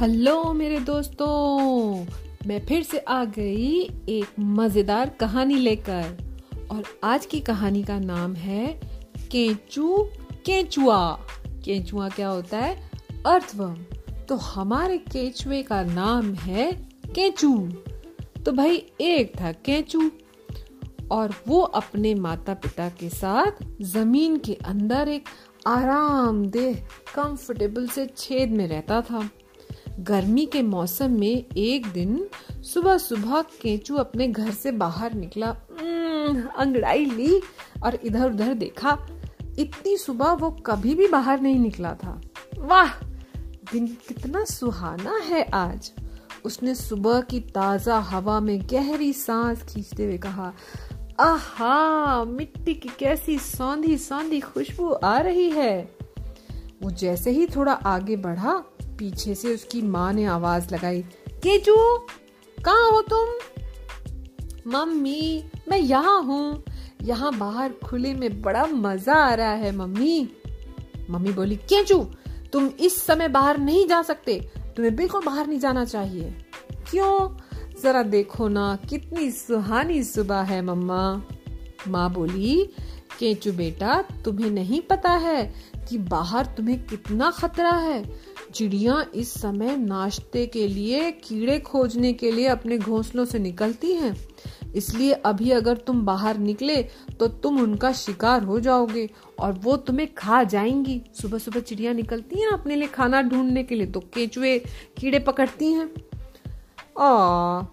Hello मेरे दोस्तों, मैं फिर से आ गई एक मज़ेदार कहानी लेकर। और आज की कहानी का नाम है केंचुआ। केंचुआ क्या होता है? अर्थवर्म। तो हमारे केंचुए का नाम है केंचू। तो भाई एक था केंचू और वो अपने माता पिता के साथ जमीन के अंदर एक आरामदेह कंफर्टेबल से छेद में रहता था। गर्मी के मौसम में एक दिन सुबह सुबह केंचू अपने घर से बाहर निकला, अंगड़ाई ली और इधर उधर देखा। इतनी सुबह वो कभी भी बाहर नहीं निकला था। वाह, दिन कितना सुहाना है आज। उसने सुबह की ताजा हवा में गहरी सांस खींचते हुए कहा, आहा, मिट्टी की कैसी सौंधी सौंधी खुशबू आ रही है। वो जैसे ही थोड़ा आगे बढ़ा, पीछे से उसकी माँ ने आवाज लगाई, केंचू कहाँ हो तुम? मम्मी मैं यहाँ हूँ, यहाँ बाहर खुले में बड़ा मजा आ रहा है मम्मी। मम्मी बोली, केंचू तुम इस समय बाहर नहीं जा सकते, तुम्हें बिल्कुल बाहर नहीं जाना चाहिए। क्यों? जरा देखो ना कितनी सुहानी सुबह है मम्मा। माँ बोली, केंचू बेटा तुम्हें नहीं पता है कि बाहर तुम्हें कितना खतरा है। चिड़िया इस समय नाश्ते के लिए, कीड़े खोजने के लिए अपने घोंसलों से निकलती हैं, इसलिए अभी अगर तुम बाहर निकले तो तुम उनका शिकार हो जाओगे और वो तुम्हें खा जाएंगी। सुबह सुबह चिड़िया निकलती हैं अपने लिए खाना ढूंढने के लिए, तो केंचुए कीड़े पकड़ती हैं।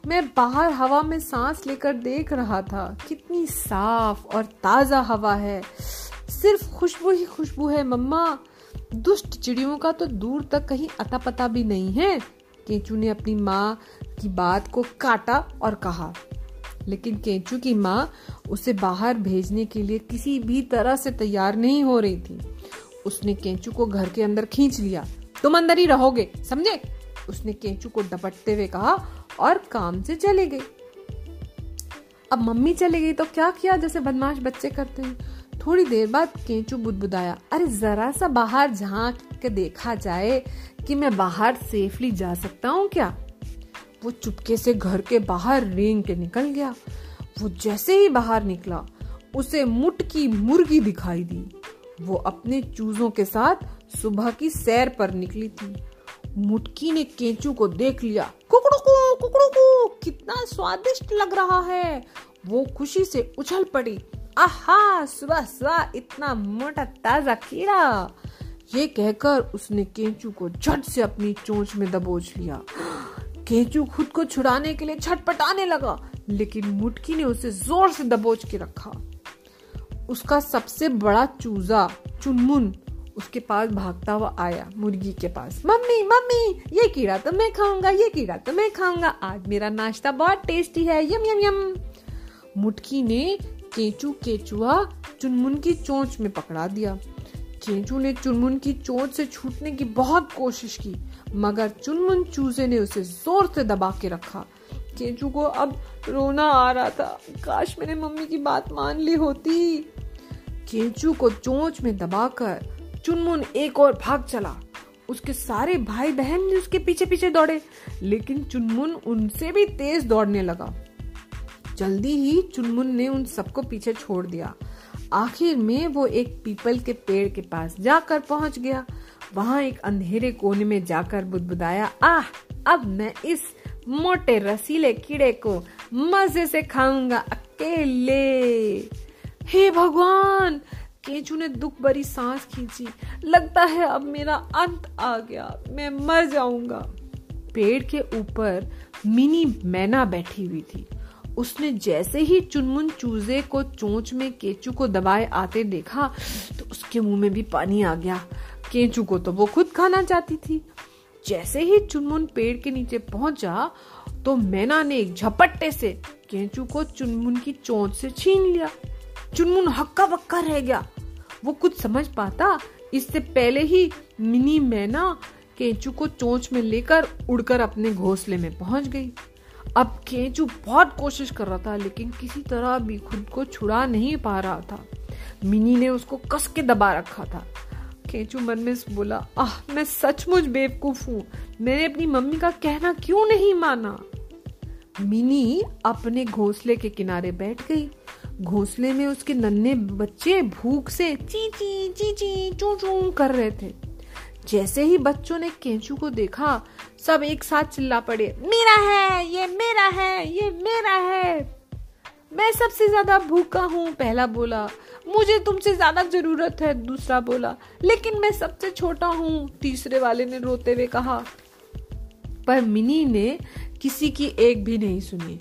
मैं बाहर हवा में सांस लेकर देख रहा था, कितनी साफ और ताजा हवा है, सिर्फ खुशबू ही खुशबू है मम्मा। दुष्ट चिड़ियों का तो दूर तक कहीं अता पता भी नहीं है। केंचू ने अपनी माँ की बात को काटा और कहा, लेकिन केंचू की माँ उसे बाहर भेजने के लिए किसी भी तरह से तैयार नहीं हो रही थी। उसने केंचू को घर के अंदर खींच लिया। तुम अंदर ही रहोगे, समझे? उसने केंचू को डपटते हुए कहा और काम से चले गई। अब मम्मी चले गई तो क्या किया, जैसे बदमाश बच्चे करते हैं। थोड़ी देर बाद केंचू बुदबुदाया, अरे जरा सा बाहर झांक के देखा जाए कि मैं बाहर सेफली जा सकता हूँ क्या। वो चुपके से घर के बाहर रेंग के निकल गया। वो जैसे ही बाहर निकला, उसे मुटकी मुर्गी दिखाई दी। वो अपने चूजों के साथ सुबह की सैर पर निकली थी। मुटकी ने केंचू को देख लिया। कुकड़ू को कितना स्वादिष्ट लग रहा है। वो खुशी से उछल पड़ी। आहा, सुबह सुबह इतना मोटा ताजा कीड़ा। ये कहकर उसने केंचू को झट से अपनी चोंच में दबोच लिया। केंचू खुद को छुड़ाने के लिए छटपटाने लगा, लेकिन मुटकी ने उसे जोर से दबोच के रखा। उसका सबसे बड़ा चूजा चुनमुन उसके पास भागता हुआ आया, मुर्गी के पास। मम्मी ये कीड़ा तो मैं खाऊंगा, आज मेरा नाश्ता बहुत टेस्टी है, यम यम यम। मुटकी ने केंचुआ चुनमुन की चोंच में पकड़ा दिया। केंचू ने चुनमुन की चोंच से छूटने की बहुत कोशिश की, मगर चुनमुन चूजे ने उसे जोर से दबा के रखा। केंचू को अब रोना आ रहा था, काश मैंने मम्मी की बात मान ली होती। केंचू को चोंच में दबाकर चुनमुन एक और भाग चला। उसके सारे भाई बहन भी उसके पीछे पीछे दौड़े, लेकिन चुनमुन उनसे भी तेज दौड़ने लगा। जल्दी ही चुनमुन ने उन सबको पीछे छोड़ दिया। आखिर में वो एक पीपल के पेड़ के पास जाकर पहुंच गया। वहां एक अंधेरे कोने में जाकर बुदबुदाया, आह, अब मैं इस मोटे रसीले कीड़े को मजे से खाऊंगा अकेले। हे भगवान! केंचू ने दुख भरी सांस खींची। लगता है अब मेरा अंत आ गया, मैं मर जाऊंगा। पेड़ के ऊपर मिनी मैना बैठी हुई थी। उसने जैसे ही चुनमुन चूजे को चोंच में केंचू को दबाए आते देखा, तो उसके मुंह में भी पानी आ गया। केंचू को तो वो खुद खाना चाहती थी। जैसे ही चुनमुन पेड़ के नीचे पहुंचा, तो मैना ने एक झपट्टे से केंचू को चुनमुन की चोंच से छीन लिया। चुनमुन हक्का बक्का रह गया। वो कुछ समझ पाता इससे पहले ही मिनी मैना केंचू को चोंच में लेकर उड़कर अपने घोंसले में पहुंच गई। अब केंचू बहुत कोशिश कर रहा था, लेकिन किसी तरह भी खुद को छुड़ा नहीं पा रहा था। मिनी ने उसको कस के दबा रखा था। केचू मन में बोला, आह मैं सचमुच बेवकूफ हूँ, मैंने अपनी मम्मी का कहना क्यों नहीं माना। मिनी अपने घोंसले के किनारे बैठ गई। घोंसले में उसके नन्हे बच्चे भूख से ची ची ची ची चू चू कर रहे थे। जैसे ही बच्चों ने केंचू को देखा, सब एक साथ चिल्ला पड़े, मेरा है, ये मेरा है, ये मेरा है। मैं सबसे ज्यादा भूखा हूँ, पहला बोला। मुझे तुमसे ज्यादा जरूरत है, दूसरा बोला। लेकिन मैं सबसे छोटा हूँ, तीसरे वाले ने रोते हुए कहा। पर मिनी ने किसी की एक भी नहीं सुनी।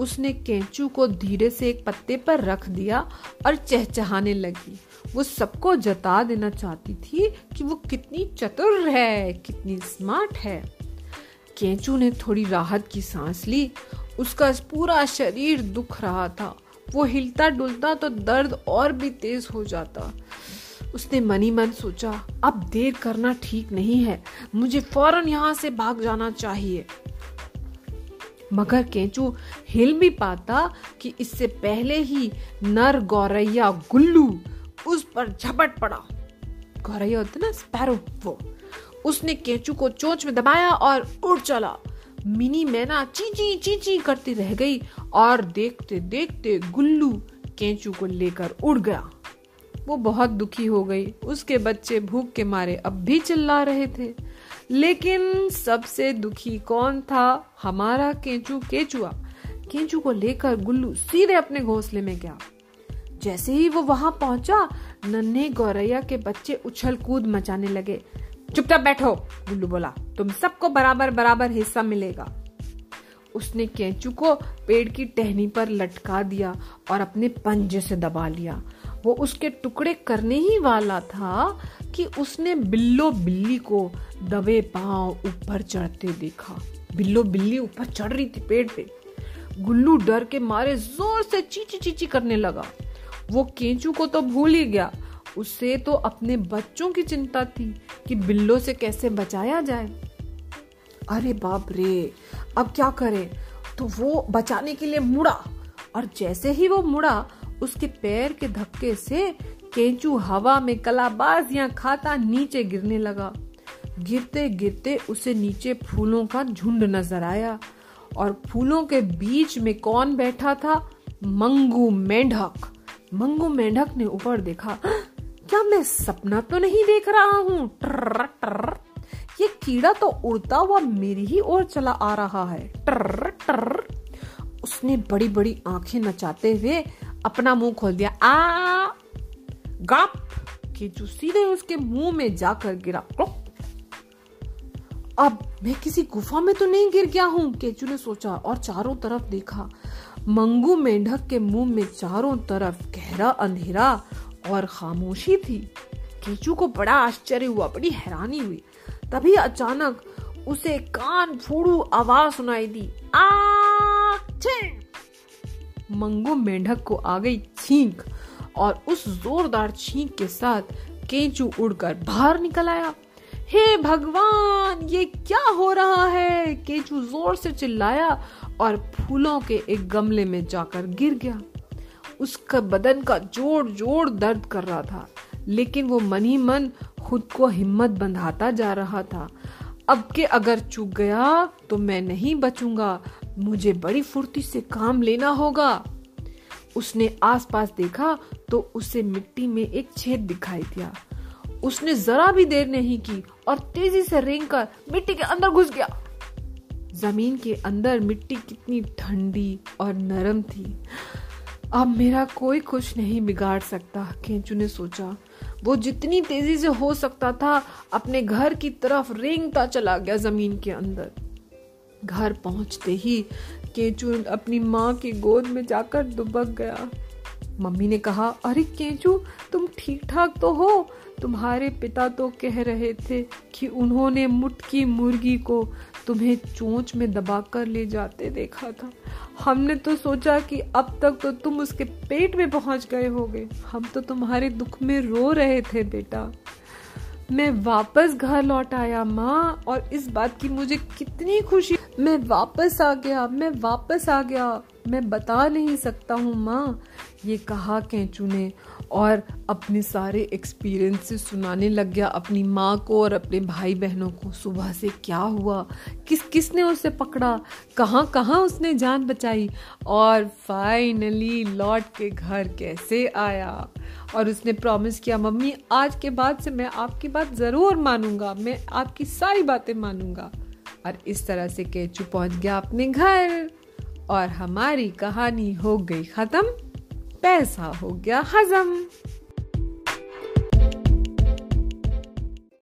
उसने केंचू को धीरे से एक पत्ते पर रख दिया और चहचहाने लगी। वो सबको जता देना चाहती थी कि वो कितनी चतुर है, कितनी स्मार्ट है। केंचू ने थोड़ी राहत की सांस ली। उसका पूरा शरीर दुख रहा था। वो हिलता डुलता तो दर्द और भी तेज हो जाता। उसने मन ही मन सोचा, अब देर करना ठीक नहीं है, मुझे फौरन यहाँ से भाग जाना चाहिए। मगर केंचू हिल भी पाता कि इससे पहले ही नर गौरैया गुल्लू उस पर झपट पड़ा। गौरैया होता ना, स्पैरो। वो उसने केंचू को चोंच में दबाया और उड़ चला। मिनी मैना चींची चींची करती रह गई और देखते देखते गुल्लू केंचू को लेकर उड़ गया। वो बहुत दुखी हो गई। उसके बच्चे भूख के मारे अब भी चिल्ला रहे थे। लेकिन सबसे दुखी कौन था? हमारा केंचू केचुआ। केंचू को लेकर गुल्लू सीधे अपने घोंसले में गया। जैसे ही वो वहां पहुंचा, नन्हे गौरैया के बच्चे उछल कूद मचाने लगे। चुपचाप बैठो, गुल्लू बोला, तुम सबको बराबर बराबर हिस्सा मिलेगा। उसने केंचू को पेड़ की टहनी पर लटका दिया और अपने पंजे से दबा लिया। वो उसके टुकड़े करने ही वाला था कि उसने बिल्लो बिल्ली को दबे पांव ऊपर चढ़ते देखा। बिल्लो बिल्ली ऊपर चढ़ रही थी पेड़ पे। गुल्लू डर के मारे जोर से चींची चींची करने लगा। वो केंचू को तो भूल ही गया। उसे तो अपने बच्चों की चिंता थी कि बिल्लो से कैसे बचाया जाए। अरे बाप रे, अब क्या करे? तो वो बचाने के लिए मुड़ा और जैसे ही वो मुड़ा, उसके पैर के धक्के से केंचू हवा में कलाबाजियां खाता नीचे गिरने लगा। गिरते गिरते उसे नीचे फूलों का झुंड नजर आया और फूलों के बीच में कौन बैठा था? मंगू मेंढक। मंगू मेंढक ने ऊपर देखा, क्या मैं सपना तो नहीं देख रहा हूँ? ट्र ट्र, ये कीड़ा तो उड़ता हुआ मेरी ही ओर चला आ रहा है। ट्र ट्र, उसने बड़ी बड़ी आंखें नचाते हुए अपना मुंह खोल दिया। आ गप! केंचू सीधे उसके मुंह में जाकर गिरा। अब मैं किसी गुफा में तो नहीं गिर गया हूँ, केंचू ने सोचा और चारों तरफ देखा। मंगू मेंढक के मुंह में चारों तरफ गहरा अंधेरा और खामोशी थी। केंचू को बड़ा आश्चर्य हुआ, बड़ी हैरानी हुई। तभी अचानक उसे कान फोड़ू आवाज सुनाई दी। आ! मंगू मेंढक को आ गई छींक और उस जोरदार छींक के साथ केंचू उड़कर बाहर निकल आया। हे भगवान, ये क्या हो रहा है? केंचू जोर से चिल्लाया और फूलों के एक गमले में जाकर गिर गया। उसका बदन का जोर जोर दर्द कर रहा था, लेकिन वो मन ही मन खुद को हिम्मत बंधाता जा रहा था। अब के अगर चूक गया तो मैं नहीं बचूंगा, मुझे बड़ी फुर्ती से काम लेना होगा। उसने आसपास देखा तो उसे मिट्टी में एक छेद दिखाई दिया। उसने जरा भी देर नहीं की और तेजी से रेंगकर मिट्टी के अंदर घुस गया। जमीन के अंदर मिट्टी कितनी ठंडी और नरम थी। अब मेरा कोई कुछ नहीं बिगाड़ सकता, केंचू ने सोचा। वो जितनी तेजी से हो सकता था अपने घर की तरफ रेंगता चला गया जमीन के अंदर। घर पहुंचते ही केंचू अपनी माँ की गोद में जाकर दुबक गया। मम्मी ने कहा, अरे केंचू, तुम ठीक ठाक तो हो? तुम्हारे पिता तो कह रहे थे कि उन्होंने मुटकी मुर्गी को तुम्हें चोंच में दबाकर ले जाते देखा था। हमने तो सोचा कि अब तक तो तुम उसके पेट में पहुंच गए होगे। हम तो तुम्हारे दुख में रो रहे थे बेटा। मैं वापस घर लौट आया माँ, और इस बात की मुझे कितनी खुशी। मैं वापस आ गया, मैं बता नहीं सकता हूँ माँ, ये कहा केंचू ने और अपने सारे एक्सपीरियंसेस सुनाने लग गया अपनी माँ को और अपने भाई बहनों को। सुबह से क्या हुआ, किसने उसे पकड़ा, कहाँ उसने जान बचाई और फाइनली लौट के घर कैसे आया। और उसने प्रॉमिस किया, मम्मी आज के बाद से मैं आपकी बात ज़रूर मानूंगा, मैं आपकी सारी बातें मानूंगा। और इस तरह से केचू पहुंच गया अपने घर और हमारी कहानी हो गई ख़त्म, पैसा हो गया हजम।